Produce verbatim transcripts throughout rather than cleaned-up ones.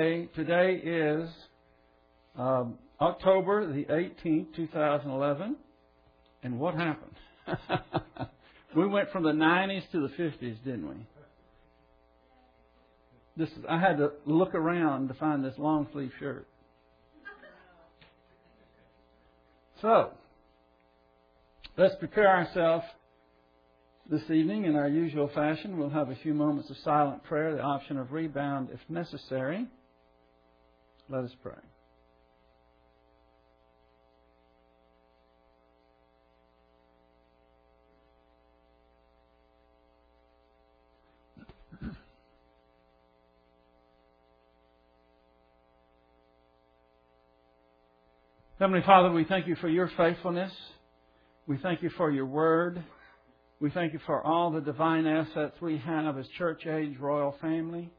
Today is um, October the eighteenth, two thousand eleven, and what happened? We went from the nineties to the fifties, didn't we? This I had to look around to find this long sleeve shirt. So, let's prepare ourselves this evening in our usual fashion. We'll have a few moments of silent prayer, the option of rebound if necessary. Let us pray. Heavenly Father, we thank you for your faithfulness. We thank you for your word. We thank you for all the divine assets we have as church age royal family.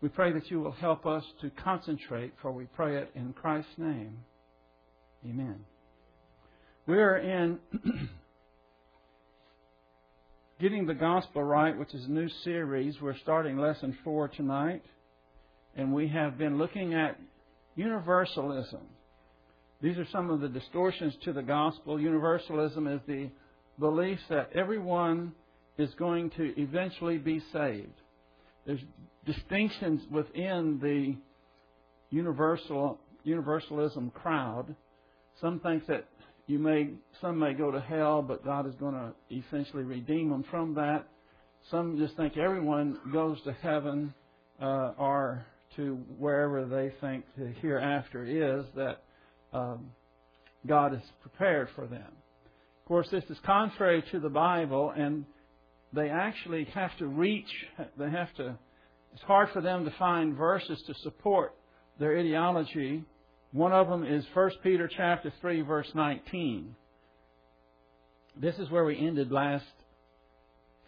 We pray that you will help us to concentrate, for we pray it in Christ's name. Amen. We are in Getting the Gospel Right, which is a new series. We're starting Lesson four tonight, and we have been looking at universalism. These are some of the distortions to the Gospel. Universalism is the belief that everyone is going to eventually be saved. There's distinctions within the universal universalism crowd. Some think that you may, some may go to hell, but God is going to essentially redeem them from that. Some just think everyone goes to heaven uh, or to wherever they think the hereafter is, that um, God is prepared for them. Of course, this is contrary to the Bible, and they actually have to reach, they have to, it's hard for them to find verses to support their ideology. One of them is First Peter chapter three, verse nineteen. This is where we ended last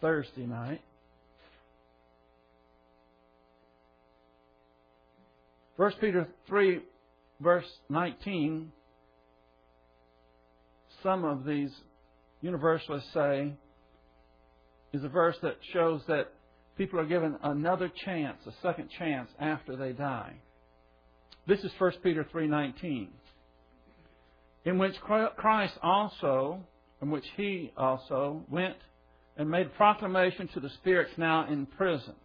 Thursday night. First Peter three, verse nineteen, some of these universalists say, is a verse that shows that people are given another chance, a second chance after they die. This is First Peter three nineteen, in which Christ also, in which he also went and made proclamation to the spirits now in prison.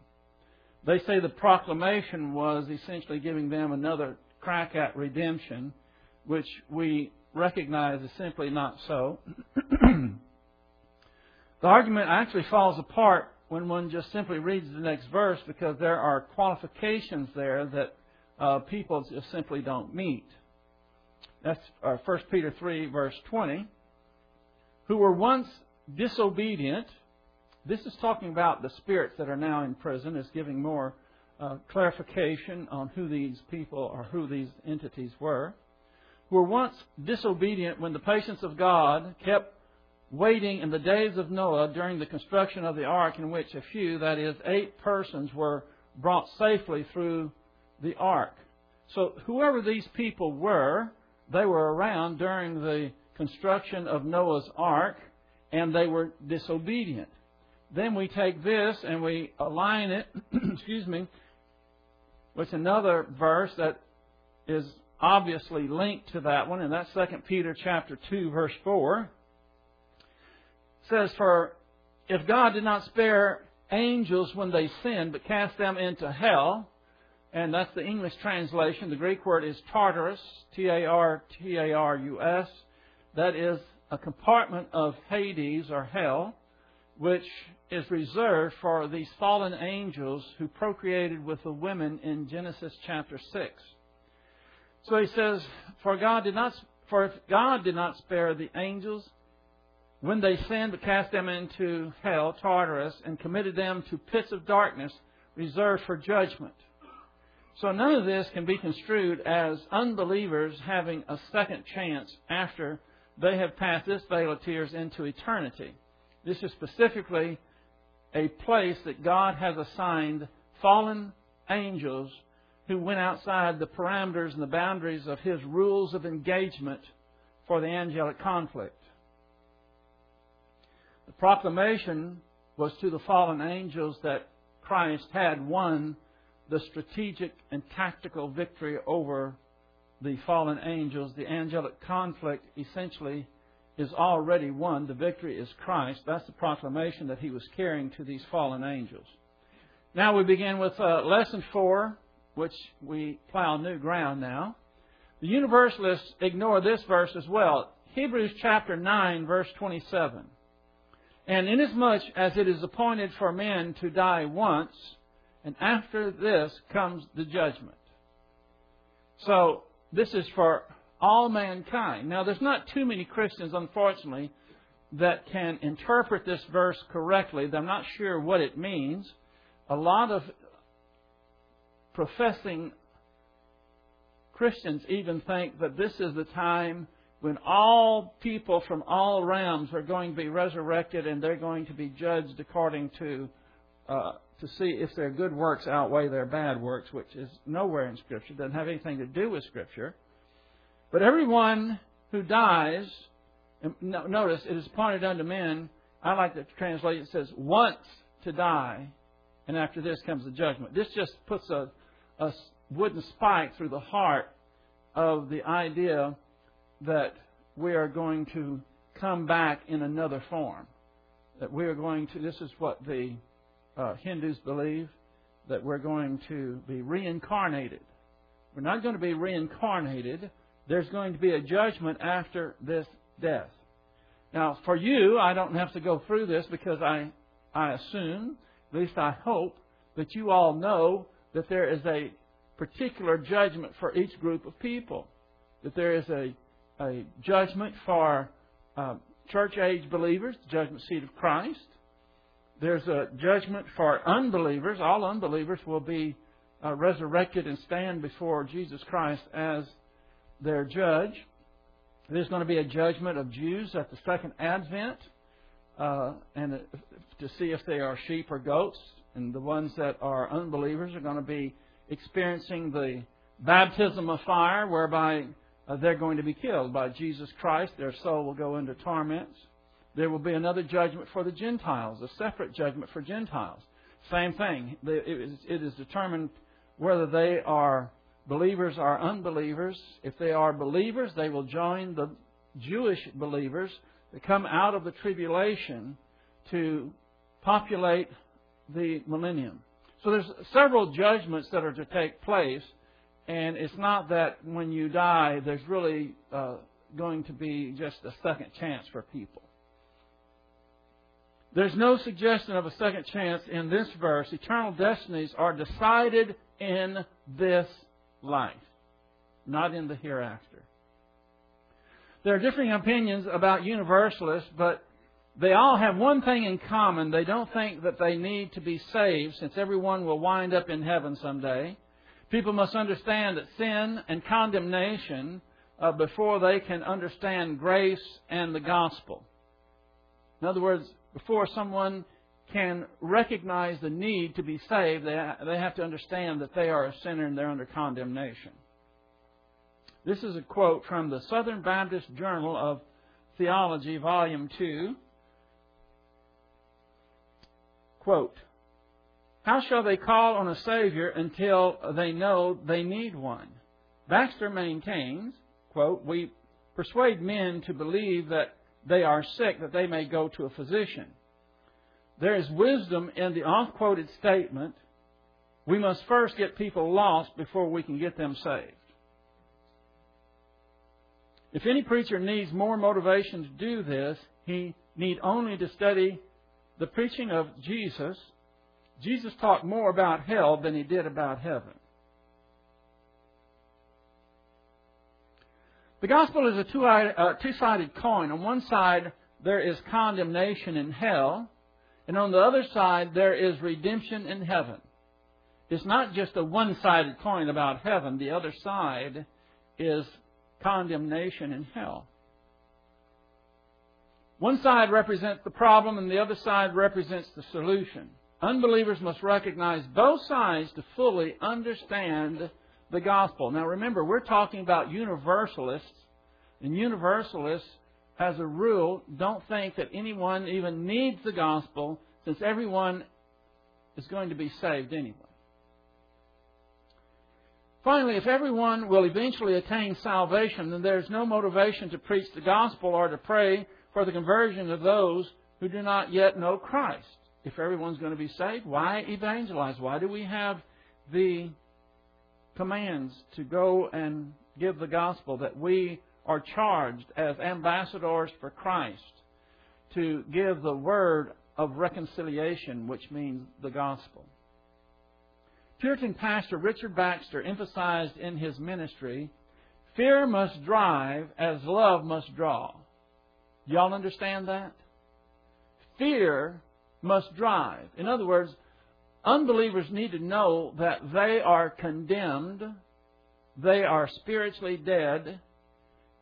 They say the proclamation was essentially giving them another crack at redemption, which we recognize is simply not so. The argument actually falls apart when one just simply reads the next verse, because there are qualifications there that uh, people just simply don't meet. That's uh, First Peter three, verse twenty. Who were once disobedient. This is talking about the spirits that are now in prison. It's giving more uh, clarification on who these people or who these entities were. Who were once disobedient when the patience of God kept waiting in the days of Noah during the construction of the ark, in which a few, that is, eight persons, were brought safely through the ark. So whoever these people were, they were around during the construction of Noah's ark, and they were disobedient. Then we take this and we align it, excuse me, with another verse that is obviously linked to that one, and that's Second Peter chapter two, verse four. Says, for if God did not spare angels when they sinned, but cast them into hell, and that's the English translation. The Greek word is Tartarus, T A R T A R U S. That is a compartment of Hades or hell, which is reserved for these fallen angels who procreated with the women in Genesis chapter six. So he says, for God did not, for if God did not spare the angels when they sinned, but cast them into hell, Tartarus, and committed them to pits of darkness reserved for judgment. So none of this can be construed as unbelievers having a second chance after they have passed this veil of tears into eternity. This is specifically a place that God has assigned fallen angels who went outside the parameters and the boundaries of His rules of engagement for the angelic conflict. The proclamation was to the fallen angels that Christ had won the strategic and tactical victory over the fallen angels. The angelic conflict essentially is already won. The victory is Christ. That's the proclamation that he was carrying to these fallen angels. Now we begin with uh, lesson four, which we plow new ground now. The universalists ignore this verse as well. Hebrews chapter nine, verse twenty-seven. And inasmuch as it is appointed for men to die once, and after this comes the judgment. So this is for all mankind. Now, there's not too many Christians, unfortunately, that can interpret this verse correctly. They're not sure what it means. A lot of professing Christians even think that this is the time when all people from all realms are going to be resurrected and they're going to be judged according to uh, to see if their good works outweigh their bad works, which is nowhere in Scripture. It doesn't have anything to do with Scripture. But everyone who dies, notice, it is appointed unto men. I like to translate it. It says, once to die, and after this comes the judgment. This just puts a, a wooden spike through the heart of the idea that we are going to come back in another form. That we are going to, this is what the uh, Hindus believe, that we're going to be reincarnated. We're not going to be reincarnated. There's going to be a judgment after this death. Now, for you, I don't have to go through this because I, I assume, at least I hope, that you all know that there is a particular judgment for each group of people. That there is a, a judgment for uh, church-age believers, the judgment seat of Christ. There's a judgment for unbelievers. All unbelievers will be uh, resurrected and stand before Jesus Christ as their judge. There's going to be a judgment of Jews at the second advent uh, and to see if they are sheep or goats. And the ones that are unbelievers are going to be experiencing the baptism of fire, whereby uh, they're going to be killed by Jesus Christ. Their soul will go into torments. There will be another judgment for the Gentiles, a separate judgment for Gentiles. Same thing. It is determined whether they are believers are unbelievers. If they are believers, they will join the Jewish believers that come out of the tribulation to populate the millennium. So there's several judgments that are to take place, and it's not that when you die, there's really uh, going to be just a second chance for people. There's no suggestion of a second chance in this verse. Eternal destinies are decided in this life, not in the hereafter. There are differing opinions about universalists, but they all have one thing in common. They don't think that they need to be saved, since everyone will wind up in heaven someday. People must understand that sin and condemnation uh, before they can understand grace and the gospel. In other words, before someone can recognize the need to be saved, they have to understand that they are a sinner and they're under condemnation. This is a quote from the Southern Baptist Journal of Theology, Volume two. Quote, "How shall they call on a Savior until they know they need one?" Baxter maintains, quote, "We persuade men to believe that they are sick, that they may go to a physician. There is wisdom in the oft-quoted statement, 'We must first get people lost before we can get them saved.' If any preacher needs more motivation to do this, he need only to study the preaching of Jesus. Jesus talked more about hell than he did about heaven." The gospel is a two-sided coin. On one side, there is condemnation in hell. And on the other side, there is redemption in heaven. It's not just a one-sided coin about heaven. The other side is condemnation in hell. One side represents the problem and the other side represents the solution. Unbelievers must recognize both sides to fully understand the gospel. Now remember, we're talking about universalists, and universalists, as a rule, don't think that anyone even needs the gospel, since everyone is going to be saved anyway. Finally, if everyone will eventually attain salvation, then there is no motivation to preach the gospel or to pray for the conversion of those who do not yet know Christ. If everyone's going to be saved, why evangelize? Why do we have the commands to go and give the gospel, that we are charged as ambassadors for Christ to give the word of reconciliation, which means the gospel? Puritan pastor Richard Baxter emphasized in his ministry, fear must drive as love must draw. Y'all understand that? Fear must drive. In other words, unbelievers need to know that they are condemned, they are spiritually dead,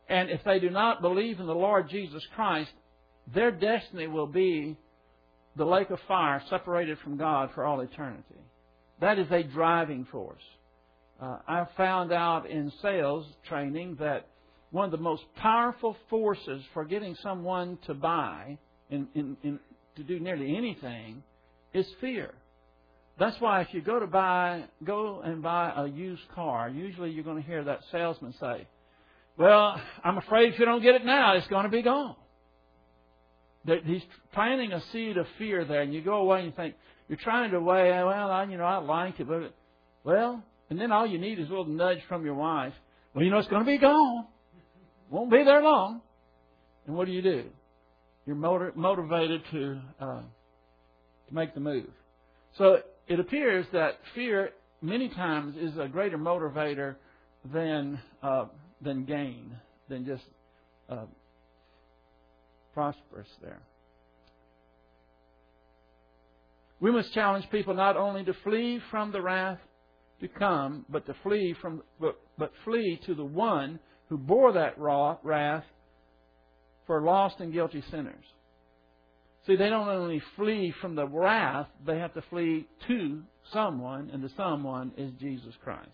and if they do not believe in the Lord Jesus Christ, their destiny will be the lake of fire, separated from God for all eternity. That is a driving force. Uh, I found out in sales training that one of the most powerful forces for getting someone to buy in, in, in, to do nearly anything is fear. That's why if you go to buy, go and buy a used car, usually you're going to hear that salesman say, well, I'm afraid if you don't get it now, it's going to be gone. He's planting a seed of fear there, and you go away and you think, you're trying to weigh, well, I, you know, I like it, but, well, and then all you need is a little nudge from your wife. Well, you know, it's going to be gone. Won't be there long. And what do you do? You're motiv- motivated to, uh, to make the move. So it appears that fear many times is a greater motivator than, uh, than gain, than just uh, prosperous there. We must challenge people not only to flee from the wrath to come, but to flee from, but, but flee to the one who bore that wrath for lost and guilty sinners. See, they don't only flee from the wrath, they have to flee to someone, and the someone is Jesus Christ.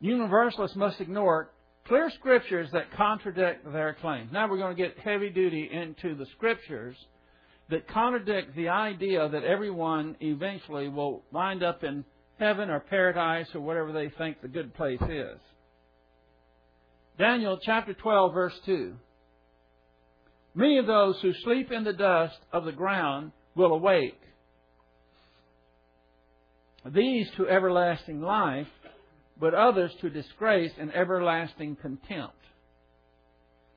Universalists must ignore clear scriptures that contradict their claims. Now we're going to get heavy duty into the scriptures that contradict the idea that everyone eventually will wind up in heaven or paradise or whatever they think the good place is. Daniel chapter twelve, verse two. Many of those who sleep in the dust of the ground will awake, these to everlasting life, but others to disgrace and everlasting contempt.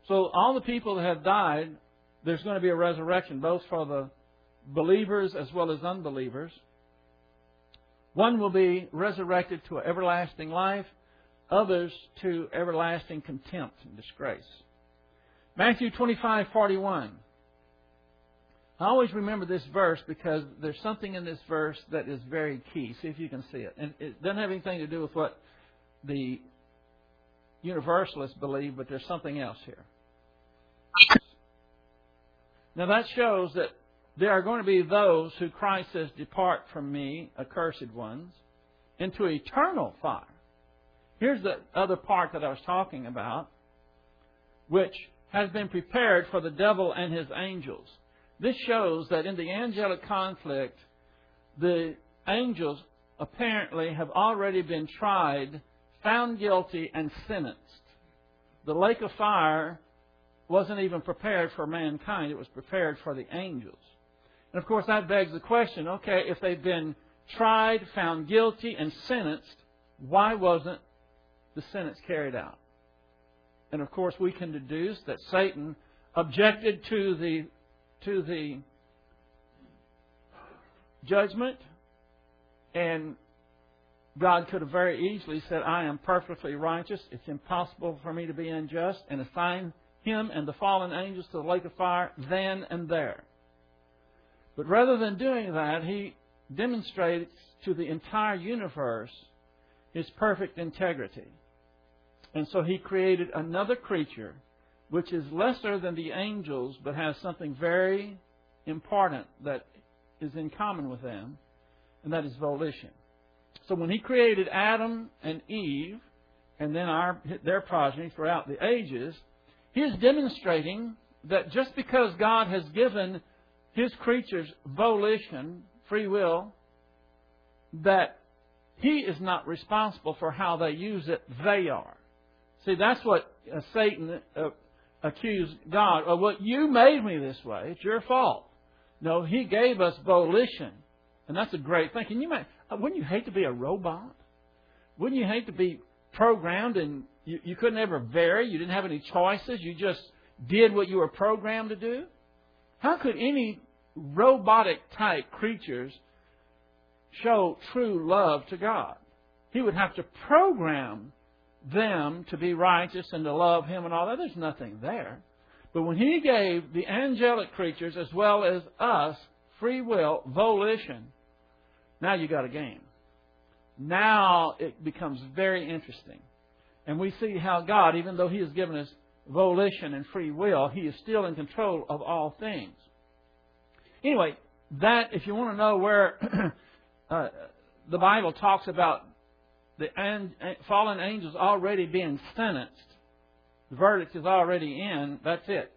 So all the people that have died, there's going to be a resurrection, both for the believers as well as unbelievers. One will be resurrected to everlasting life, others to everlasting contempt and disgrace. Matthew twenty-five forty-one. I always remember this verse because there's something in this verse that is very key. See if you can see it. And it doesn't have anything to do with what the universalists believe, but there's something else here. Now that shows that there are going to be those who Christ says, depart from me, accursed ones, into eternal fire. Here's the other part that I was talking about, which has been prepared for the devil and his angels. This shows that in the angelic conflict, the angels apparently have already been tried, found guilty, and sentenced. The lake of fire wasn't even prepared for mankind. It was prepared for the angels. And, of course, that begs the question, okay, if they've been tried, found guilty, and sentenced, why wasn't the sentence carried out? And, of course, we can deduce that Satan objected to the to the judgment, and God could have very easily said, I am perfectly righteous. It's impossible for me to be unjust, and assign him and the fallen angels to the lake of fire then and there. But rather than doing that, he demonstrates to the entire universe his perfect integrity. And so he created another creature which is lesser than the angels, but has something very important that is in common with them, and that is volition. So when he created Adam and Eve, and then our, their progeny throughout the ages, he is demonstrating that just because God has given his creatures volition, free will, that He is not responsible for how they use it. They are. See, that's what uh, Satan uh, accused God. Oh, well, you made me this way. It's your fault. No, He gave us volition. And that's a great thing. Can you imagine, wouldn't you hate to be a robot? Wouldn't you hate to be programmed and you, you couldn't ever vary? You didn't have any choices. You just did what you were programmed to do? How could any robotic-type creatures show true love to God? He would have to program them to be righteous and to love Him and all that. There's nothing there. But when He gave the angelic creatures as well as us free will, volition, now you got a game. Now it becomes very interesting. And we see how God, even though He has given us volition and free will, He is still in control of all things. Anyway, that, if you want to know where uh, the Bible talks about the an- fallen angels already being sentenced, the verdict is already in, that's it.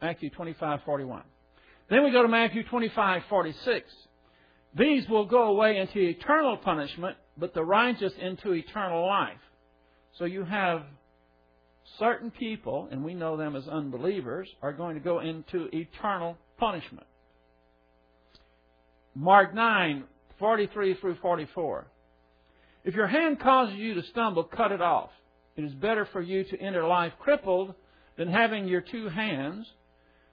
Matthew twenty-five forty-one. Then we go to Matthew twenty-five forty-six. These will go away into eternal punishment, but the righteous into eternal life. So you have certain people, and we know them as unbelievers, are going to go into eternal punishment. Mark nine forty-three through forty-four. If your hand causes you to stumble, cut it off. It is better for you to enter life crippled than having your two hands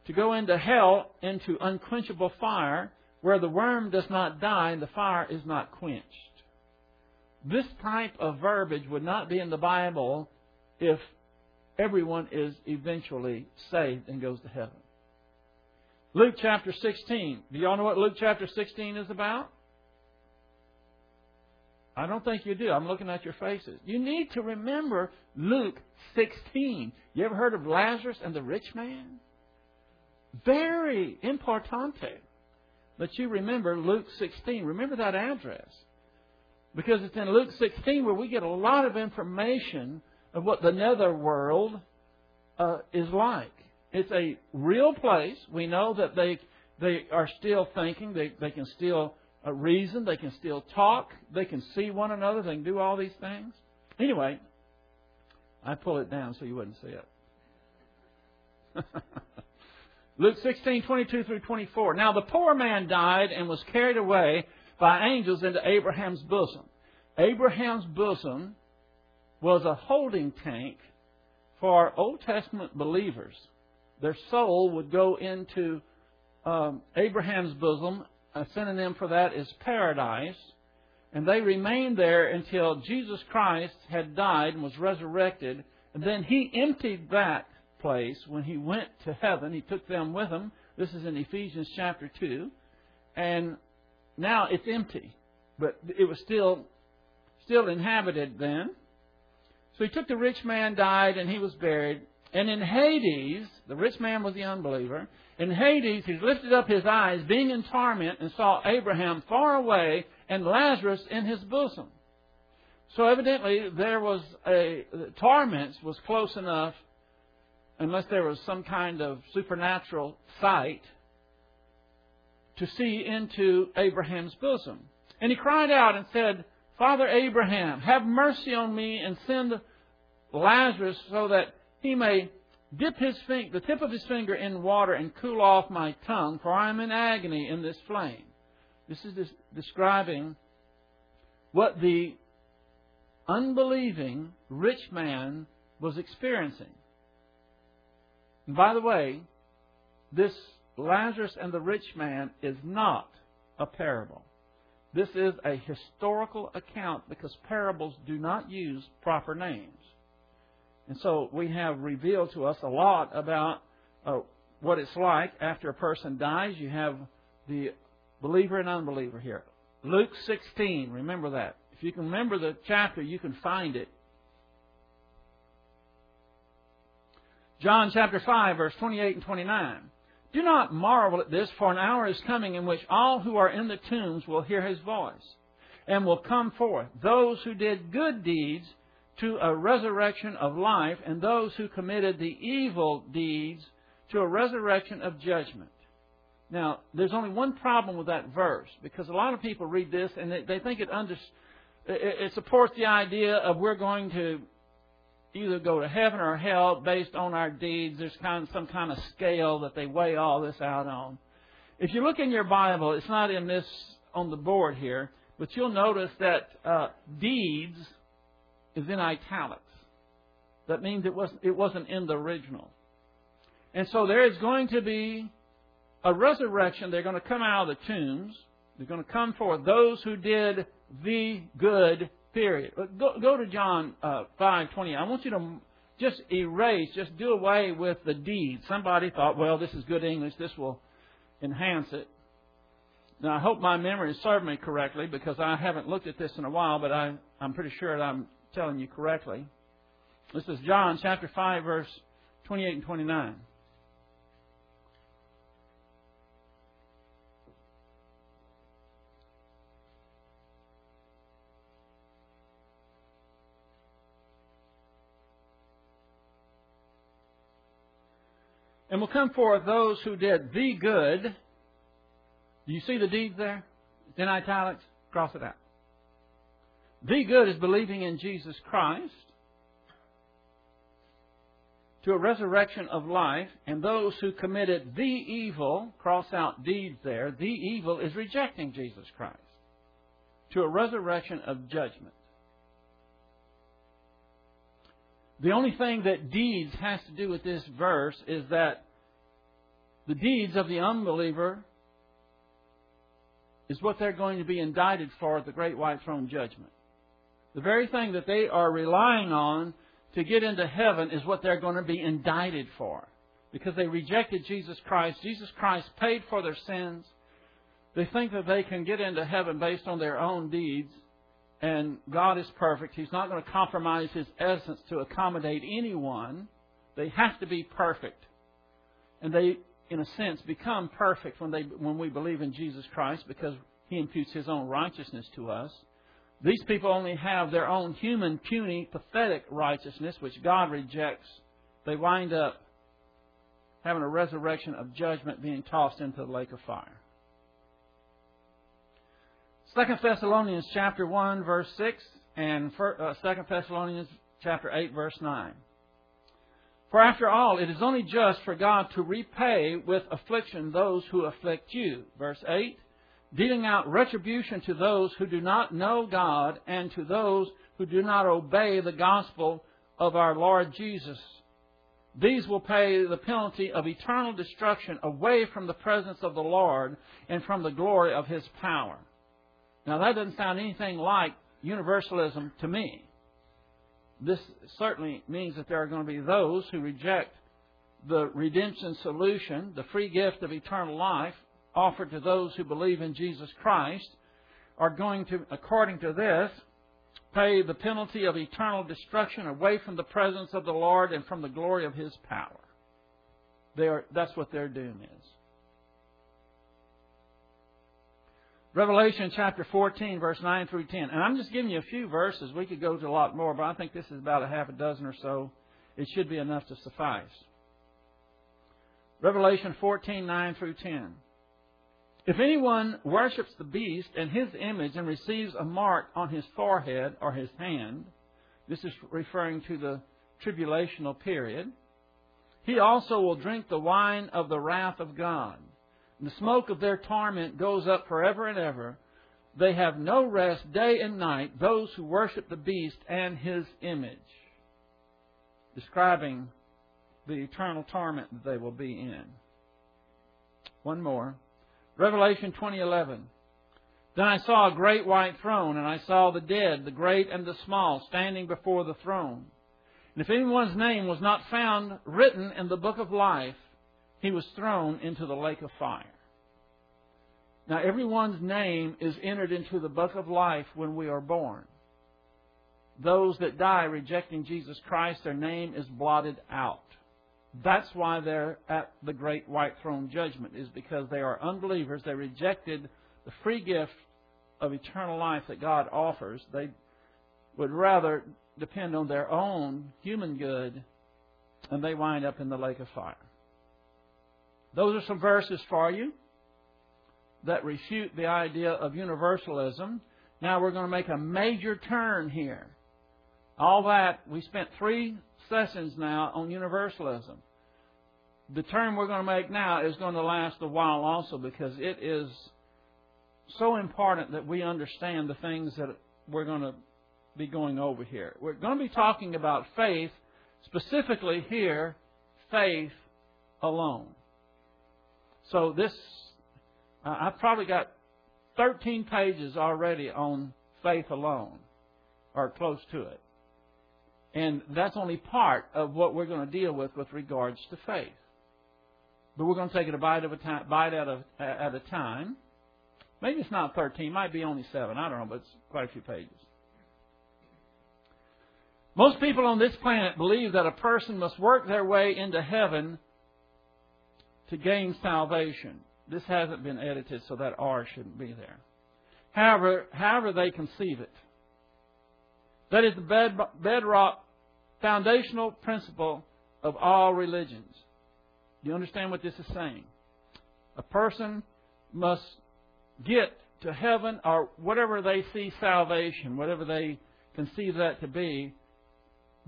to go into hell, into unquenchable fire, where the worm does not die and the fire is not quenched. This type of verbiage would not be in the Bible if everyone is eventually saved and goes to heaven. Luke chapter sixteen. Do y'all know what Luke chapter sixteen is about? I don't think you do. I'm looking at your faces. You need to remember Luke sixteen. You ever heard of Lazarus and the rich man? Very importante that you remember Luke sixteen. Remember that address. Because it's in Luke sixteen where we get a lot of information of what the netherworld uh, is like. It's a real place. We know that they they are still thinking. They, they can still uh, reason. They can still talk. They can see one another. They can do all these things. Anyway, I pull it down so you wouldn't see it. Luke sixteen twenty-two through twenty-four. Now the poor man died and was carried away by angels into Abraham's bosom. Abraham's bosom was a holding tank for Old Testament believers. Their soul would go into um, Abraham's bosom. A synonym for that is paradise. And they remained there until Jesus Christ had died and was resurrected. And then He emptied that place when He went to heaven. He took them with Him. This is in Ephesians chapter two. And now it's empty. But it was still, still inhabited then. So He took the rich man, died, and he was buried. And in Hades, the rich man was the unbeliever, in Hades he lifted up his eyes, being in torment, and saw Abraham far away and Lazarus in his bosom. So evidently there was a, the torments was close enough, unless there was some kind of supernatural sight, to see into Abraham's bosom. And he cried out and said, Father Abraham, have mercy on me and send Lazarus so that he may dip his finger, the tip of his finger in water and cool off my tongue, for I am in agony in this flame. This is describing what the unbelieving rich man was experiencing. And by the way, this Lazarus and the rich man is not a parable. This is a historical account because parables do not use proper names. And so we have revealed to us a lot about uh, what it's like after a person dies. You have the believer and unbeliever here. Luke sixteen, remember that. If you can remember the chapter, you can find it. John chapter five, verse twenty-eight and twenty-nine. Do not marvel at this, for an hour is coming in which all who are in the tombs will hear His voice and will come forth. Those who did good deeds to a resurrection of life, and those who committed the evil deeds to a resurrection of judgment. Now, there's only one problem with that verse, because a lot of people read this and they, they think it under, It supports the idea of we're going to either go to heaven or hell based on our deeds. There's kind of some kind of scale that they weigh all this out on. If you look in your Bible, it's not in this on the board here, but you'll notice that uh, deeds is in italics. That means it wasn't, it wasn't in the original. And so there is going to be a resurrection. They're going to come out of the tombs. They're going to come forth. Those who did the good, period. Go, go to John uh, five twenty. I want you to just erase, just do away with the deeds. Somebody thought, well, this is good English. This will enhance it. Now, I hope my memory served me correctly because I haven't looked at this in a while, but I, I'm pretty sure that I'm telling you correctly. This is John chapter five, verse twenty-eight and twenty-nine. And will come forth those who did the good. Do you see the deeds there? It's in italics. Cross it out. The good is believing in Jesus Christ to a resurrection of life. And those who committed the evil, cross out deeds there, the evil is rejecting Jesus Christ to a resurrection of judgment. The only thing that deeds has to do with this verse is that the deeds of the unbeliever is what they're going to be indicted for at the great white throne judgment. The very thing that they are relying on to get into heaven is what they're going to be indicted for. Because they rejected Jesus Christ. Jesus Christ paid for their sins. They think that they can get into heaven based on their own deeds. And God is perfect. He's not going to compromise His essence to accommodate anyone. They have to be perfect. And they, in a sense, become perfect when they when we believe in Jesus Christ because He imputes His own righteousness to us. These people only have their own human, puny, pathetic righteousness, which God rejects. They wind up having a resurrection of judgment, being tossed into the lake of fire. second Thessalonians chapter one, verse six, and two Thessalonians chapter eight, verse nine. For after all, it is only just for God to repay with affliction those who afflict you. Verse eight, dealing out retribution to those who do not know God and to those who do not obey the gospel of our Lord Jesus. These will pay the penalty of eternal destruction away from the presence of the Lord and from the glory of His power. Now, that doesn't sound anything like universalism to me. This certainly means that there are going to be those who reject the redemption solution, the free gift of eternal life offered to those who believe in Jesus Christ, are going to, according to this, pay the penalty of eternal destruction away from the presence of the Lord and from the glory of His power. They are, that's what their doom is. Revelation chapter fourteen, verse nine through ten. And I'm just giving you a few verses. We could go to a lot more, but I think this is about a half a dozen or so. It should be enough to suffice. Revelation fourteen, nine through ten. If anyone worships the beast and his image and receives a mark on his forehead or his hand, this is referring to the tribulational period, he also will drink the wine of the wrath of God. The smoke of their torment goes up forever and ever. They have no rest day and night, those who worship the beast and his image. Describing the eternal torment that they will be in. One more. Revelation twenty eleven. Then I saw a great white throne, and I saw the dead, the great and the small, standing before the throne. And if anyone's name was not found written in the book of life, he was thrown into the lake of fire. Now, everyone's name is entered into the book of life when we are born. Those that die rejecting Jesus Christ, their name is blotted out. That's why they're at the great white throne judgment, is because they are unbelievers. They rejected the free gift of eternal life that God offers. They would rather depend on their own human good, and they wind up in the lake of fire. Those are some verses for you that refute the idea of universalism. Now we're going to make a major turn here. All that, we spent three sessions now on universalism. The turn we're going to make now is going to last a while also, because it is so important that we understand the things that we're going to be going over here. We're going to be talking about faith, specifically here, faith alone. So this, uh, I've probably got thirteen pages already on faith alone, or close to it. And that's only part of what we're going to deal with with regards to faith. But we're going to take it a bite, of a time, bite at, a, at a time. Maybe it's not thirteen, it might be only seven, I don't know, but it's quite a few pages. Most people on this planet believe that a person must work their way into heaven to gain salvation. This hasn't been edited, so that R shouldn't be there. However, however they conceive it, that is the bed, bedrock, foundational principle of all religions. Do you understand what this is saying? A person must get to heaven, or whatever they see salvation, whatever they conceive that to be,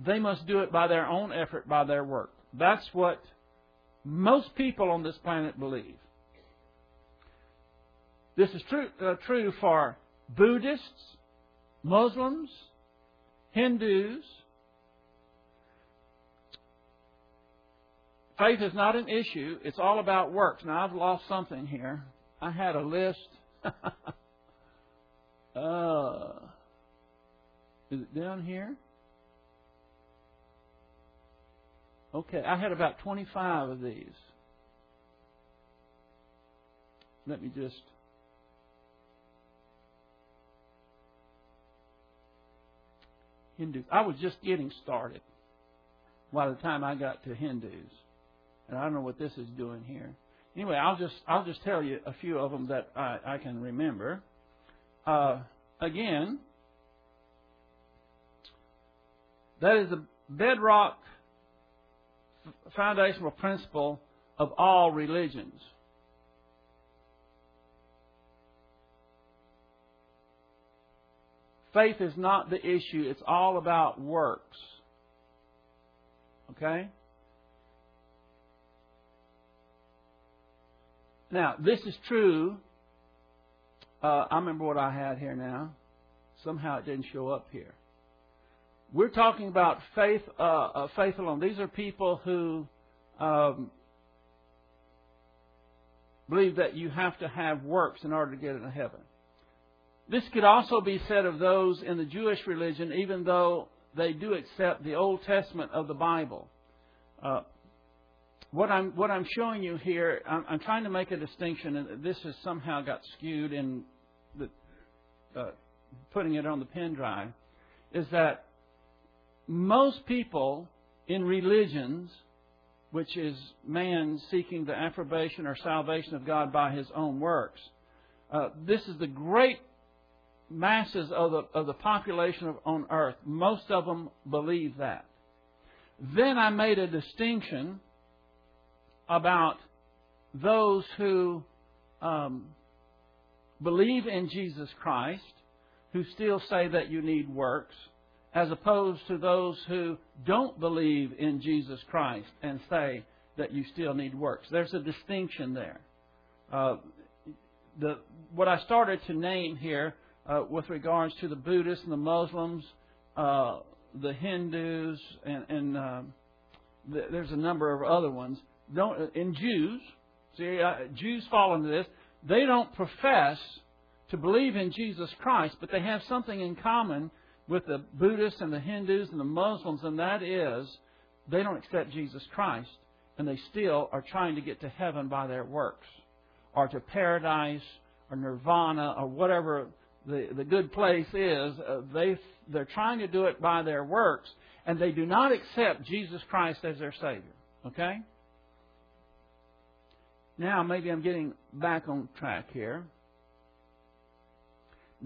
they must do it by their own effort, by their work. That's what most people on this planet believe. This is true, uh, true for Buddhists, Muslims, Hindus. Faith is not an issue. It's all about works. Now, I've lost something here. I had a list. uh, is it down here? Okay, I had about twenty-five of these. Let me just... Hindus. I was just getting started by the time I got to Hindus. And I don't know what this is doing here. Anyway, I'll just I'll just tell you a few of them that I, I can remember. Uh, again, that is the bedrock foundational principle of all religions. Faith is not the issue. It's all about works. Okay? Now, this is true. Uh, I remember what I had here now. Somehow it didn't show up here. We're talking about faith, uh, uh, faith alone. These are people who um, believe that you have to have works in order to get into heaven. This could also be said of those in the Jewish religion, even though they do accept the Old Testament of the Bible. Uh, what I'm what I'm showing you here, I'm, I'm trying to make a distinction, and this has somehow got skewed in the, uh, putting it on the pen drive, is that most people in religions, which is man seeking the approbation or salvation of God by his own works, uh, this is the great masses of the, of the population of, on earth, most of them believe that. Then I made a distinction about those who um, believe in Jesus Christ, who still say that you need works, as opposed to those who don't believe in Jesus Christ and say that you still need works. There's a distinction there. Uh, the, what I started to name here, Uh, with regards to the Buddhists and the Muslims, uh, the Hindus, and, and uh, th there's a number of other ones. Don't, and Jews, see, uh, Jews fall into this. They don't profess to believe in Jesus Christ, but they have something in common with the Buddhists and the Hindus and the Muslims, and that is they don't accept Jesus Christ, and they still are trying to get to heaven by their works, or to paradise, or nirvana, or whatever... The, the good place is, uh, they, they're trying to do it by their works, and they do not accept Jesus Christ as their Savior. Okay? Now, maybe I'm getting back on track here.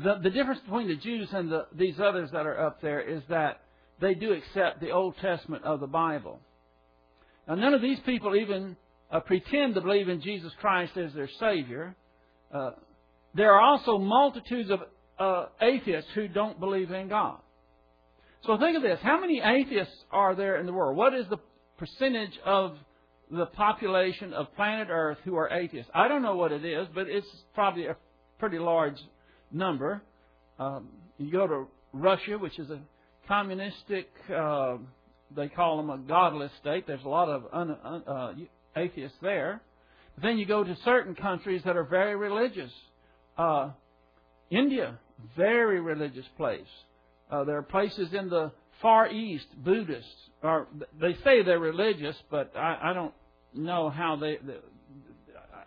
The, the difference between the Jews and the, these others that are up there is that they do accept the Old Testament of the Bible. Now, none of these people even uh, pretend to believe in Jesus Christ as their Savior. Uh, There are also multitudes of uh, atheists who don't believe in God. So think of this. How many atheists are there in the world? What is the percentage of the population of planet Earth who are atheists? I don't know what it is, but it's probably a pretty large number. Um, you go to Russia, which is a communistic, uh, they call them a godless state. There's a lot of un, un, uh, atheists there. But then you go to certain countries that are very religious. Uh, India, very religious place. Uh, there are places in the Far East, Buddhists, or they say they're religious, but I, I don't know how they, they.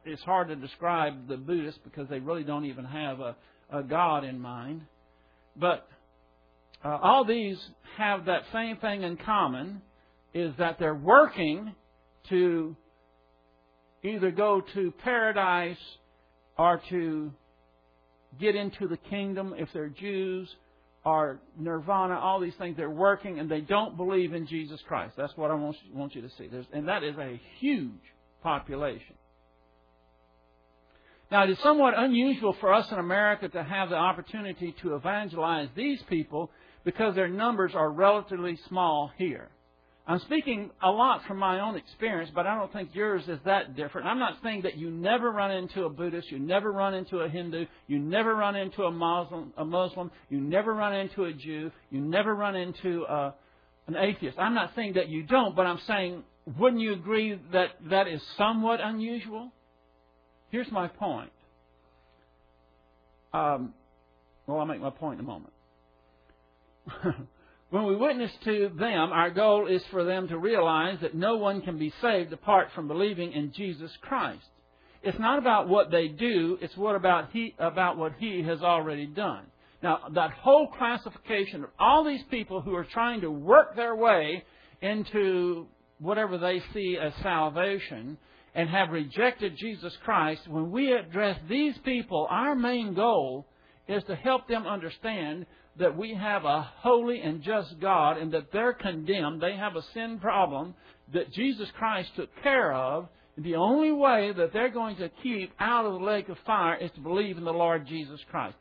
It's hard to describe the Buddhists because they really don't even have a, a God in mind. But uh, all these have that same thing in common, is that they're working to either go to paradise or to get into the kingdom if they're Jews, or nirvana, all these things. They're working, and they don't believe in Jesus Christ. That's what I want you, want you to see. There's, and that is a huge population. Now, it is somewhat unusual for us in America to have the opportunity to evangelize these people because their numbers are relatively small here. I'm speaking a lot from my own experience, but I don't think yours is that different. I'm not saying that you never run into a Buddhist, you never run into a Hindu, you never run into a Muslim, a Muslim, you never run into a Jew, you never run into a, an atheist. I'm not saying that you don't, but I'm saying, wouldn't you agree that that is somewhat unusual? Here's my point. Um, well, I'll make my point in a moment. When we witness to them, our goal is for them to realize that no one can be saved apart from believing in Jesus Christ. It's not about what they do, it's what about he about what He has already done. Now, that whole classification of all these people who are trying to work their way into whatever they see as salvation and have rejected Jesus Christ, when we address these people, our main goal is to help them understand that we have a holy and just God, and that they're condemned. They have a sin problem that Jesus Christ took care of. The only way that they're going to keep out of the lake of fire is to believe in the Lord Jesus Christ.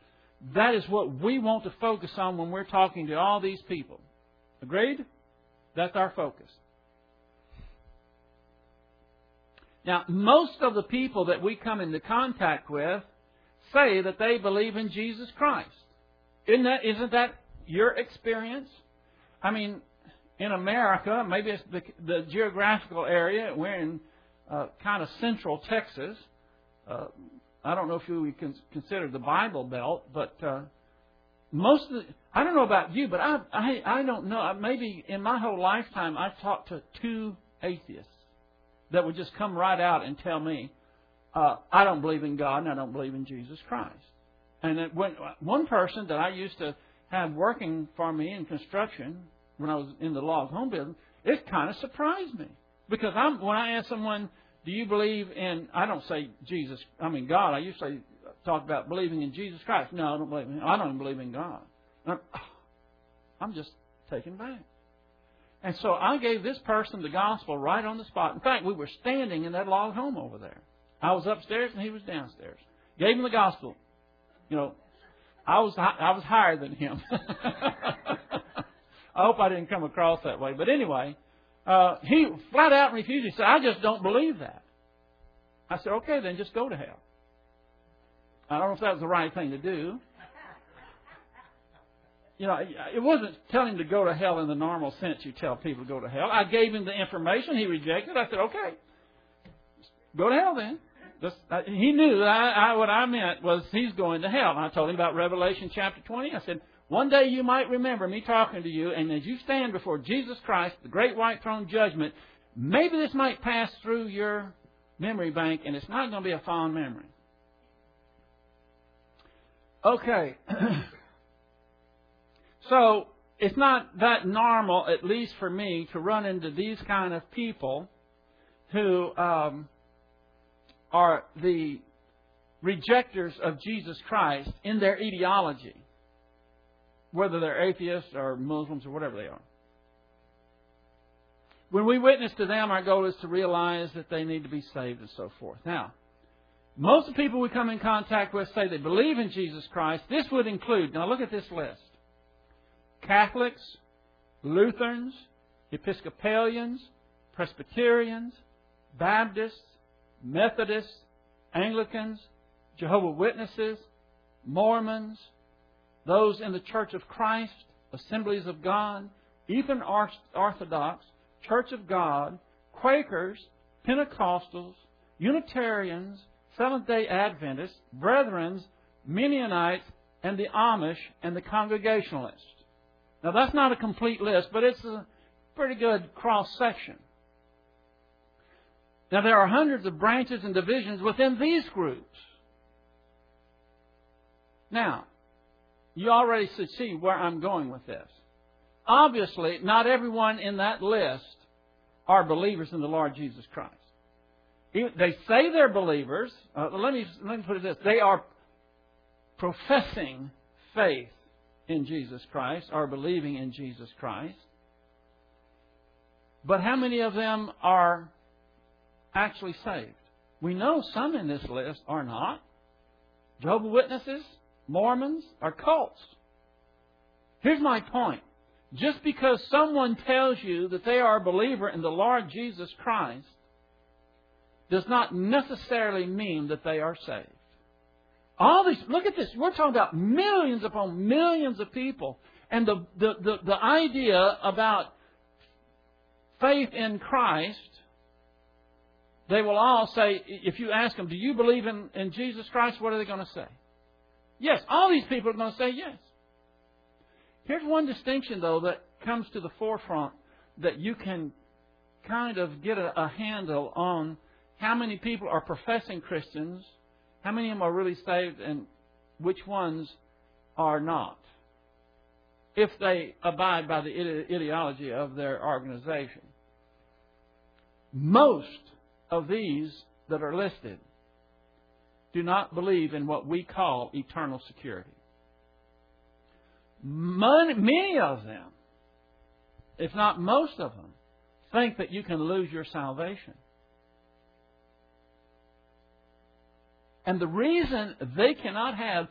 That is what we want to focus on when we're talking to all these people. Agreed? That's our focus. Now, most of the people that we come into contact with say that they believe in Jesus Christ. Isn't that, isn't that your experience? I mean, in America, maybe it's the, the geographical area. We're in uh, kind of central Texas. Uh, I don't know if you would consider the Bible Belt, but uh, most of the, I don't know about you, but I, I, I don't know. Maybe in my whole lifetime, I've talked to two atheists that would just come right out and tell me, uh, I don't believe in God and I don't believe in Jesus Christ. And it went, one person that I used to have working for me in construction when I was in the log home business, it kind of surprised me. Because I'm, when I ask someone, do you believe in, I don't say Jesus, I mean God, I usually talk about believing in Jesus Christ. No, I don't believe in, I don't even believe in God. I'm, I'm just taken back. And so I gave this person the gospel right on the spot. In fact, we were standing in that log home over there. I was upstairs and he was downstairs. Gave him the gospel. You know, I was I was higher than him. I hope I didn't come across that way. But anyway, uh, he flat out refused. He said, I just don't believe that. I said, okay, then just go to hell. I don't know if that was the right thing to do. You know, it wasn't telling him to go to hell in the normal sense you tell people to go to hell. I gave him the information. He rejected it. I said, okay, go to hell then. This, uh, he knew that I, I, what I meant was he's going to hell. And I told him about Revelation chapter twenty. I said, one day you might remember me talking to you, and as you stand before Jesus Christ, the great white throne judgment, maybe this might pass through your memory bank, and it's not going to be a fond memory. Okay. So it's not that normal, at least for me, to run into these kind of people who... Um, are the rejectors of Jesus Christ in their etiology, whether they're atheists or Muslims or whatever they are. When we witness to them, our goal is to realize that they need to be saved and so forth. Now, Most of the people we come in contact with say they believe in Jesus Christ. This would include, now look at this list, Catholics, Lutherans, Episcopalians, Presbyterians, Baptists, Methodists, Anglicans, Jehovah's Witnesses, Mormons, those in the Church of Christ, Assemblies of God, Eastern Orthodox, Church of God, Quakers, Pentecostals, Unitarians, Seventh-day Adventists, Brethrens, Mennonites, and the Amish and the Congregationalists. Now, that's not a complete list, but it's a pretty good cross-section. Now, there are hundreds of branches and divisions within these groups. Now, you already see where I'm going with this. Obviously, not everyone in that list are believers in the Lord Jesus Christ. They say they're believers. Uh, let me, let me put it this. They are professing faith in Jesus Christ or believing in Jesus Christ. But how many of them are actually saved? We know some in this list are not. Jehovah's Witnesses, Mormons, or cults. Here's my point. Just because someone tells you that they are a believer in the Lord Jesus Christ does not necessarily mean that they are saved. All these, look at this. We're talking about millions upon millions of people. And the, the, the, the idea about faith in Christ, they will all say, if you ask them, do you believe in, in Jesus Christ? What are they going to say? Yes, all these people are going to say yes. Here's one distinction, though, that comes to the forefront that you can kind of get a, a handle on how many people are professing Christians, how many of them are really saved, and which ones are not, if they abide by the ideology of their organization. Most of these that are listed do not believe in what we call eternal security. Many of them, if not most of them, think that you can lose your salvation. And the reason they cannot have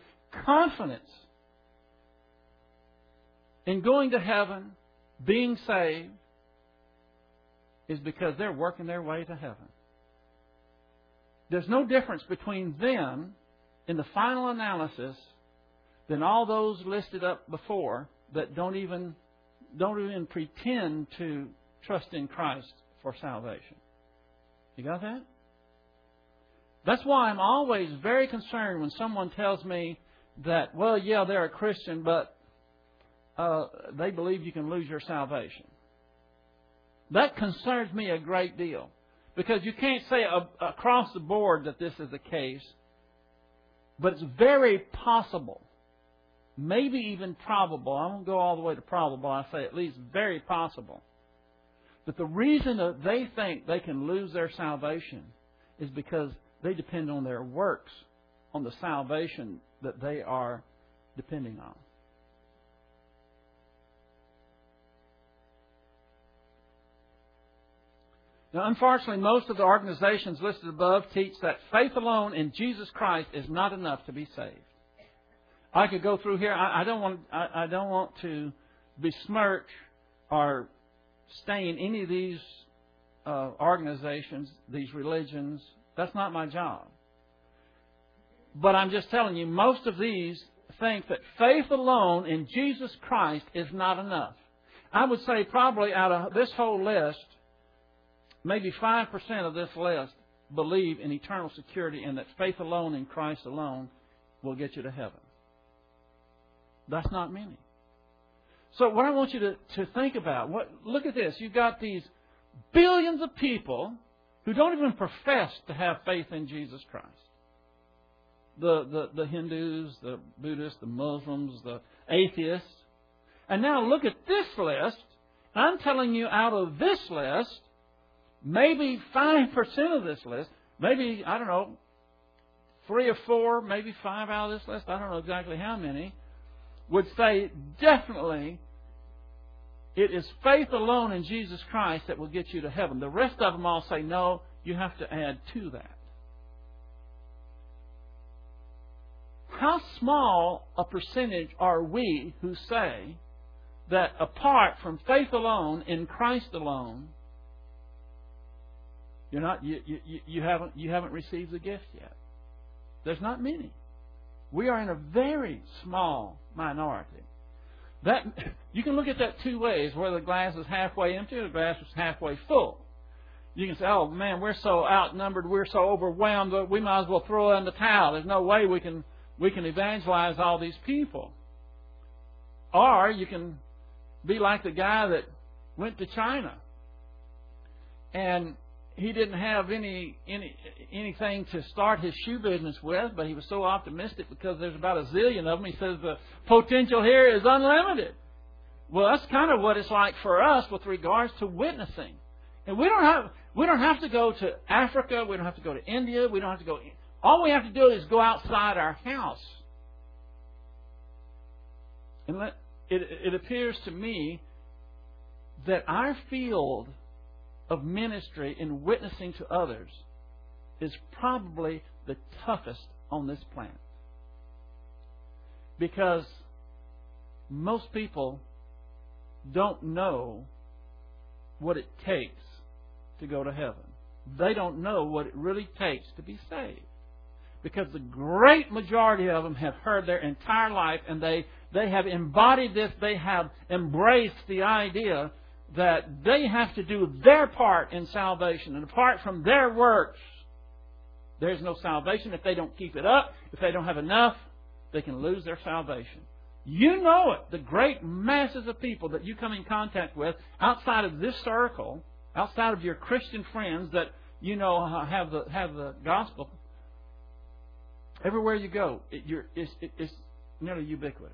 confidence in going to heaven, being saved, is because they're working their way to heaven. There's no difference between them, in the final analysis, than all those listed up before that don't even don't even pretend to trust in Christ for salvation. You got that? That's why I'm always very concerned when someone tells me that, well, yeah, they're a Christian, but uh, they believe you can lose your salvation. That concerns me a great deal, because you can't say across the board that this is the case, but it's very possible. Maybe even probable. I won't go all the way to probable. I say at least very possible. But the reason that they think they can lose their salvation is because they depend on their works, on the salvation that they are depending on. Now, unfortunately, most of the organizations listed above teach that faith alone in Jesus Christ is not enough to be saved. I could go through here. I, I don't want. I, I don't want to besmirch or stain any of these uh, organizations, these religions. That's not my job. But I'm just telling you, most of these think that faith alone in Jesus Christ is not enough. I would say probably out of this whole list, maybe five percent of this list believe in eternal security and that faith alone in Christ alone will get you to heaven. That's not many. So what I want you to, to think about, what, look at this. You've got these billions of people who don't even profess to have faith in Jesus Christ. The, the, the Hindus, the Buddhists, the Muslims, the atheists. And now look at this list. And I'm telling you, out of this list, maybe five percent of this list, maybe, I don't know, three or four, maybe five out of this list, I don't know exactly how many, would say definitely it is faith alone in Jesus Christ that will get you to heaven. The rest of them all say, no, you have to add to that. how small a percentage are we who say that apart from faith alone, in Christ alone, you're not you, you, you haven't you haven't received the gift yet? There's not many. We are in a very small minority. That you can look at that two ways, whether the glass is halfway empty or the glass is halfway full. You can say, oh man, we're so outnumbered, we're so overwhelmed, that we might as well throw in the towel. There's no way we can we can evangelize all these people. Or you can be like the guy that went to China and he didn't have any any anything to start his shoe business with, but he was so optimistic because there's about a zillion of them. He says the potential here is unlimited. Well, that's kind of what it's like for us with regards to witnessing. And we don't have we don't have to go to Africa. We don't have to go to India. We don't have to go. All we have to do is go outside our house. And let, it, it appears to me that our field of ministry in witnessing to others is probably the toughest on this planet. Because most people don't know what it takes to go to heaven. They don't know what it really takes to be saved. Because the great majority of them have heard their entire life, and they, they have embodied this, they have embraced the idea that they have to do their part in salvation. And apart from their works, there's no salvation. If they don't keep it up, if they don't have enough, they can lose their salvation. You know it. The great masses of people that you come in contact with outside of this circle, outside of your Christian friends that you know have the have the gospel, everywhere you go, it, you're, it's, it, it's nearly ubiquitous.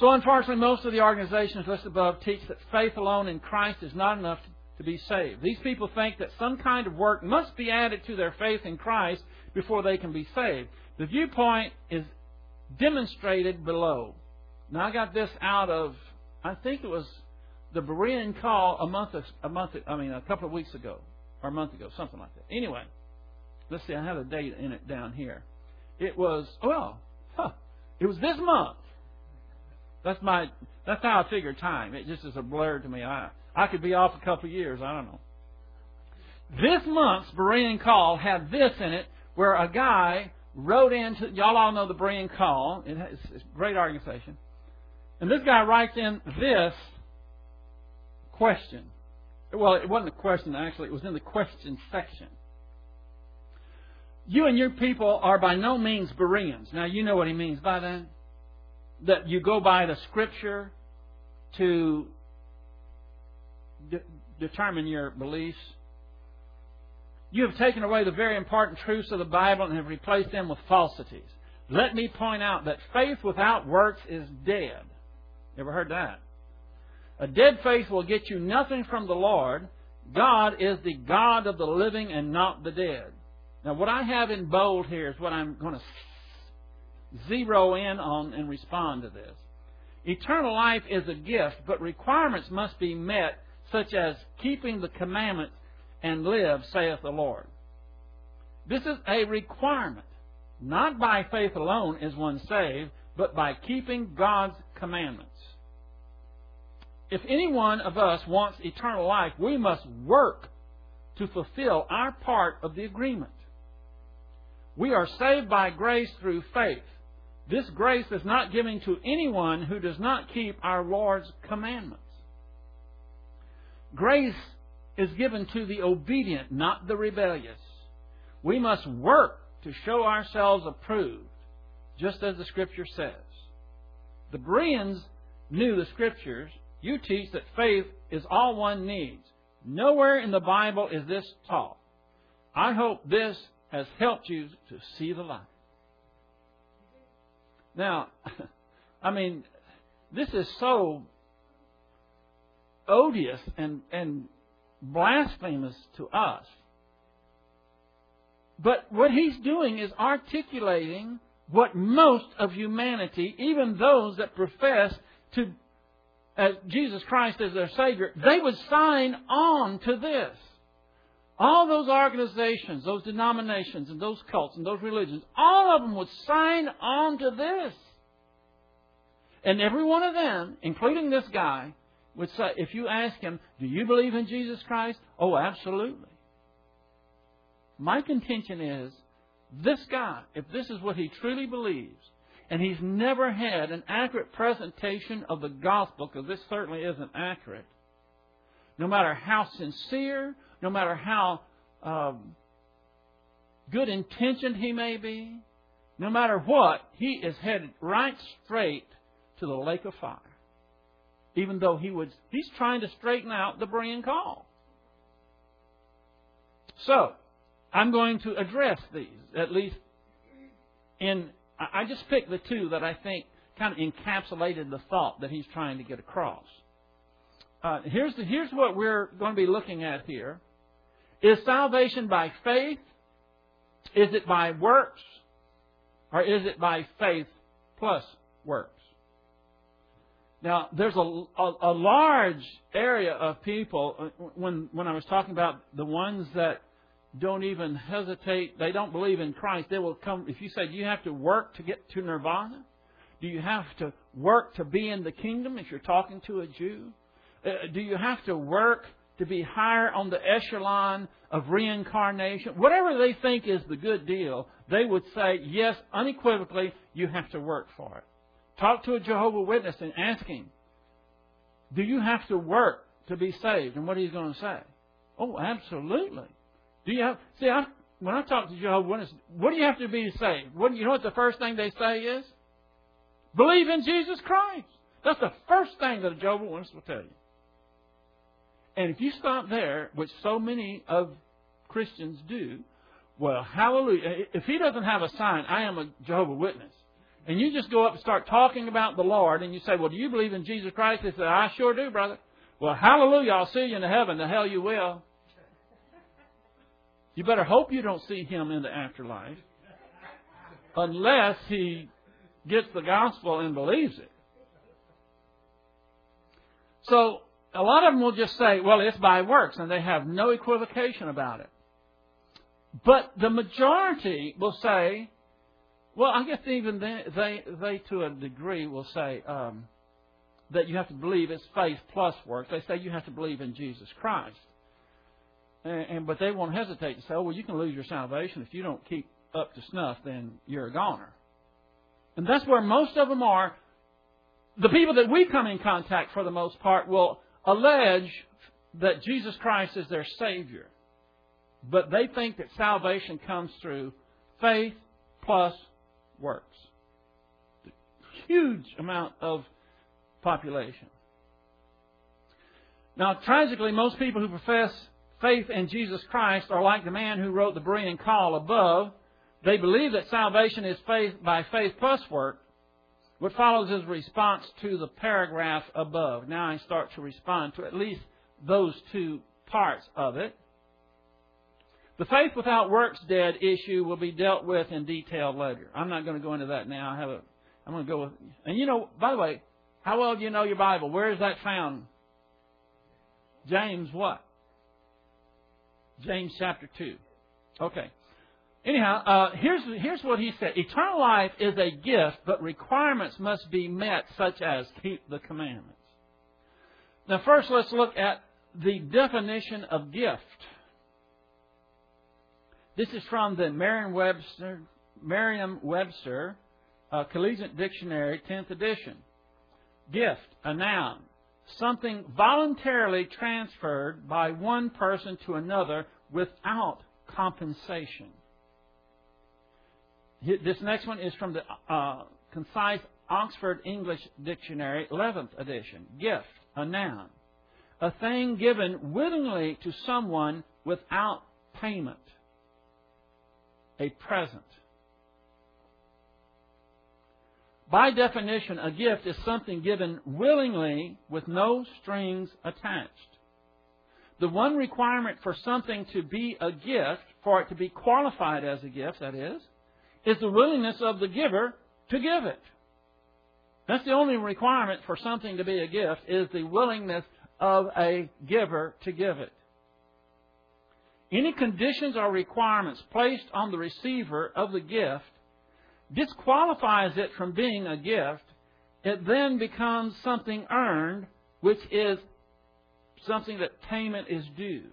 So unfortunately, most of the organizations listed above teach that faith alone in Christ is not enough to be saved. These people think that some kind of work must be added to their faith in Christ before they can be saved. The viewpoint is demonstrated below. Now, I got this out of, I think it was the Berean Call a month, a month, I mean, a couple of weeks ago, or a month ago, something like that. Anyway, let's see, I have a date in it down here. It was, well, huh, it was this month. That's my. That's how I figure time. It just is a blur to me. I I could be off a couple of years. I don't know. This month's Berean Call had this in it, where a guy wrote into. Y'all all know the Berean Call. It's, it's a great organization. And this guy writes in this question. Well, it wasn't a question actually. It was in the question section. You and your people are by no means Bereans. Now you know what he means by that. That you go by the Scripture to de- determine your beliefs. You have taken away the very important truths of the Bible and have replaced them with falsities. Let me point out that faith without works is dead. Ever heard that? A dead faith will get you nothing from the Lord. God is the God of the living and not the dead. Now, what I have in bold here is what I'm going to zero in on and respond to this. Eternal life is a gift, but requirements must be met, such as keeping the commandments and live, saith the Lord. This is a requirement. Not by faith alone is one saved, but by keeping God's commandments. If any one of us wants eternal life, we must work to fulfill our part of the agreement. We are saved by grace through faith. This grace is not given to anyone who does not keep our Lord's commandments. Grace is given to the obedient, not the rebellious. We must work to show ourselves approved, just as the Scripture says. The Bereans knew the Scriptures. You teach that faith is all one needs. Nowhere in the Bible is this taught. I hope this has helped you to see the light. Now, I mean, this is so odious and, and blasphemous to us. But what he's doing is articulating what most of humanity, even those that profess to uh, Jesus Christ as their Savior, they would sign on to this. All those organizations, those denominations, and those cults, and those religions, all of them would sign on to this. And every one of them, including this guy, would say, if you ask him, do you believe in Jesus Christ? Oh, absolutely. My contention is, this guy, if this is what he truly believes, and he's never had an accurate presentation of the gospel, because this certainly isn't accurate, no matter how sincere, no matter how um, good intentioned he may be, no matter what, he is headed right straight to the lake of fire. Even though he would, he's trying to straighten out the Berean Call. So, I'm going to address these, at least in, I just picked the two that I think kind of encapsulated the thought that he's trying to get across. Uh, here's, the, here's what we're going to be looking at here. Is salvation by faith? Is it by works? Or is it by faith plus works? Now, there's a, a, a large area of people, when, when I was talking about the ones that don't even hesitate, they don't believe in Christ, they will come, if you say, do you have to work to get to nirvana? Do you have to work to be in the kingdom if you're talking to a Jew? Uh, do you have to work to be higher on the echelon of reincarnation? Whatever they think is the good deal, they would say, yes, unequivocally, you have to work for it. Talk to a Jehovah's Witness and ask him, do you have to work to be saved? And what he's going to say? Oh, absolutely. Do you have? See, I, when I talk to Jehovah's Witness, what do you have to be saved? What, you know what the first thing they say is? Believe in Jesus Christ. That's the first thing that a Jehovah's Witness will tell you. And if you stop there, which so many of Christians do, well, hallelujah. If he doesn't have a sign, I am a Jehovah's Witness. And you just go up and start talking about the Lord, and you say, well, do you believe in Jesus Christ? They say, I sure do, brother. Well, hallelujah, I'll see you in heaven. The hell you will. You better hope you don't see him in the afterlife unless he gets the gospel and believes it. So, a lot of them will just say, well, it's by works, and they have no equivocation about it. But the majority will say, well, I guess even they, they, they to a degree will say um, that you have to believe it's faith plus works. They say you have to believe in Jesus Christ. And, and but they won't hesitate to say, oh, well, you can lose your salvation. If you don't keep up to snuff, then you're a goner. And that's where most of them are. The people that we come in contact, for the most part, will allege that Jesus Christ is their Savior. But they think that salvation comes through faith plus works. A huge amount of population. Now, tragically, most people who profess faith in Jesus Christ are like the man who wrote the Berean Call above. They believe that salvation is faith by faith plus work. What follows is response to the paragraph above. Now I start to respond to at least those two parts of it. The faith without works dead issue will be dealt with in detail later. I'm not going to go into that now. I have a, I'm going to go with... And you know, by the way, how well do you know your Bible? Where is that found? James what? James chapter two. Okay. Anyhow, uh, here's, here's what he said. Eternal life is a gift, but requirements must be met, such as keep the commandments. Now, first, let's look at the definition of gift. This is from the Merriam-Webster, Merriam-Webster uh, Collegiate Dictionary, tenth edition. Gift, a noun, something voluntarily transferred by one person to another without compensation. This next one is from the uh, Concise Oxford English Dictionary, eleventh edition. Gift, a noun, a thing given willingly to someone without payment, a present. By definition, a gift is something given willingly with no strings attached. The one requirement for something to be a gift, for it to be qualified as a gift, that is, is the willingness of the giver to give it. That's the only requirement for something to be a gift, is the willingness of a giver to give it. Any conditions or requirements placed on the receiver of the gift disqualifies it from being a gift. It then becomes something earned, which is something that payment is due.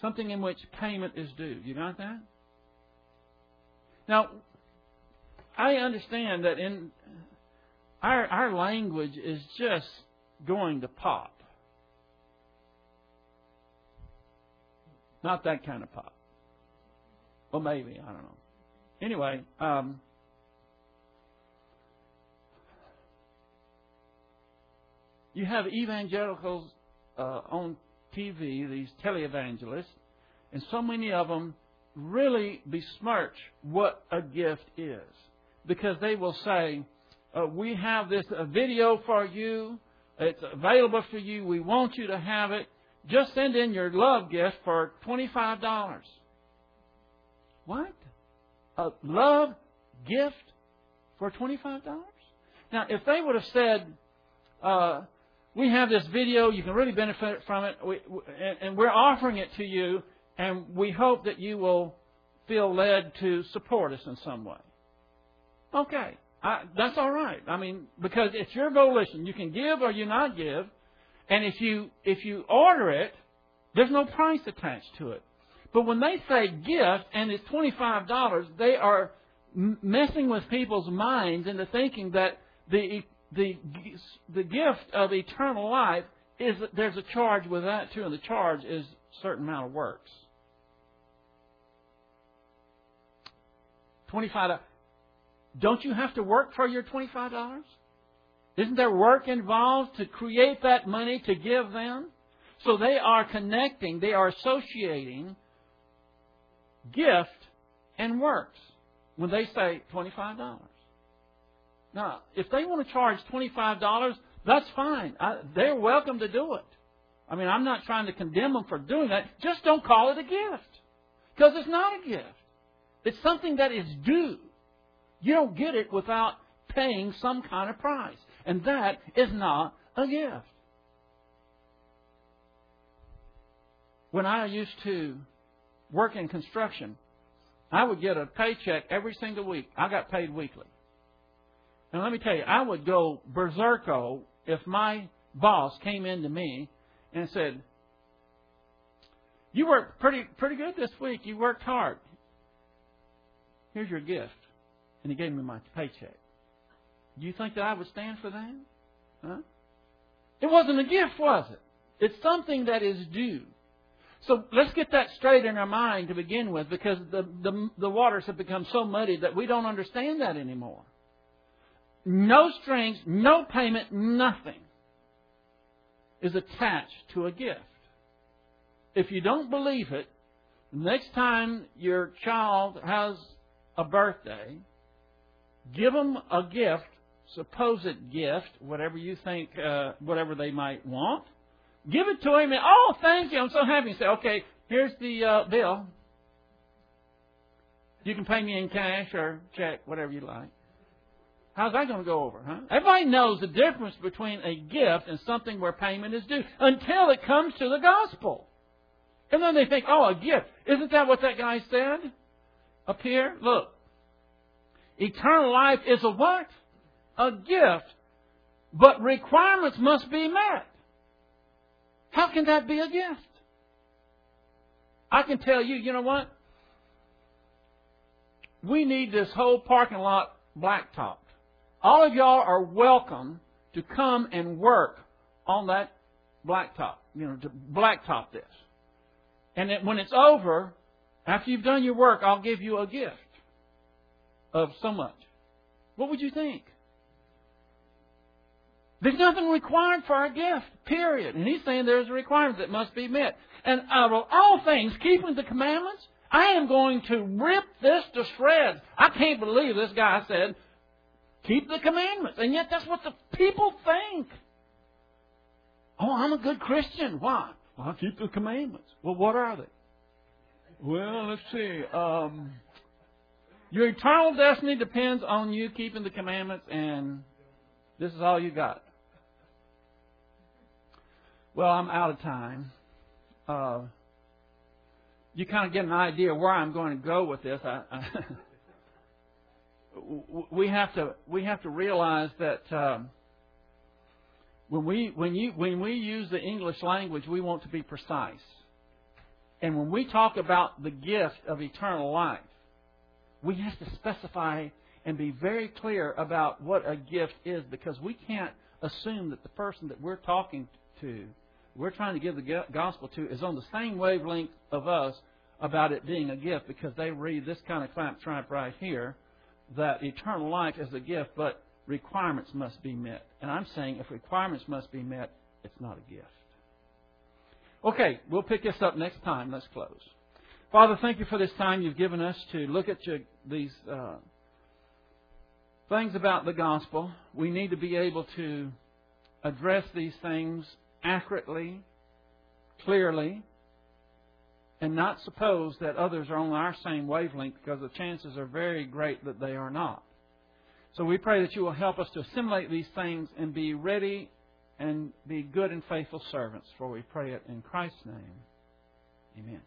Something in which payment is due. You got that? Now, I understand that in our, our language is just going to pop. Not that kind of pop. Well, maybe. I don't know. Anyway, um, you have evangelicals uh, on T V, these televangelists, and so many of them really besmirch what a gift is, because they will say, uh, we have this uh, video for you. It's available for you. We want you to have it. Just send in your love gift for twenty-five dollars. What? A love gift for twenty-five dollars? Now, if they would have said, uh, we have this video, you can really benefit from it, we, and, and we're offering it to you, and we hope that you will feel led to support us in some way. Okay, I, that's all right. I mean, because it's your volition. You can give or you not give. And if you if you order it, there's no price attached to it. But when they say gift and it's twenty-five dollars, they are m- messing with people's minds into thinking that the the the gift of eternal life is, there's a charge with that too, and the charge is a certain amount of works. twenty-five dollars. Don't you have to work for your twenty-five dollars? Isn't there work involved to create that money to give them? So they are connecting, they are associating gift and works when they say twenty-five dollars. Now, if they want to charge twenty-five dollars, that's fine. I, they're welcome to do it. I mean, I'm not trying to condemn them for doing that. Just don't call it a gift, because it's not a gift. It's something that is due. You don't get it without paying some kind of price. And that is not a gift. When I used to work in construction, I would get a paycheck every single week. I got paid weekly. Now, let me tell you, I would go berserko if my boss came in to me and said, you worked pretty pretty good this week. You worked hard. Here's your gift. And he gave me my paycheck. Do you think that I would stand for that? Huh? It wasn't a gift, was it? It's something that is due. So let's get that straight in our mind to begin with, because the, the, the waters have become so muddy that we don't understand that anymore. No strings, no payment, nothing is attached to a gift. If you don't believe it, next time your child has a birthday, give them a gift, supposed gift, whatever you think, uh, whatever they might want. Give it to him, and, oh, thank you, I'm so happy. You say, okay, here's the uh, bill. You can pay me in cash or check, whatever you like. How's that going to go over, huh? Everybody knows the difference between a gift and something where payment is due, until it comes to the gospel. And then they think, oh, a gift. Isn't that what that guy said up here? Look. Eternal life is a what? A gift. But requirements must be met. How can that be a gift? I can tell you, you know what? We need this whole parking lot blacktopped. All of y'all are welcome to come and work on that blacktop. You know, to blacktop this. And it, when it's over, after you've done your work, I'll give you a gift of so much. What would you think? There's nothing required for a gift, period. And he's saying there's a requirement that must be met. And out of all things, keeping the commandments, I am going to rip this to shreds. I can't believe this guy said, keep the commandments. And yet that's what the people think. Oh, I'm a good Christian. Why? Well, I keep the commandments. Well, what are they? Well, let's see. Um... Your eternal destiny depends on you keeping the commandments, and this is all you got. Well, I'm out of time. Uh, you kind of get an idea where I'm going to go with this. I, I we have to we have to realize that um, when we when you when we use the English language, we want to be precise. And when we talk about the gift of eternal life, we have to specify and be very clear about what a gift is, because we can't assume that the person that we're talking to, we're trying to give the gospel to, is on the same wavelength of us about it being a gift, because they read this kind of claptrap right here, that eternal life is a gift, but requirements must be met. And I'm saying if requirements must be met, it's not a gift. Okay, we'll pick this up next time. Let's close. Father, thank you for this time you've given us to look at your, these uh, things about the gospel. We need to be able to address these things accurately, clearly, and not suppose that others are on our same wavelength, because the chances are very great that they are not. So we pray that you will help us to assimilate these things and be ready and be good and faithful servants, for we pray it in Christ's name. Amen.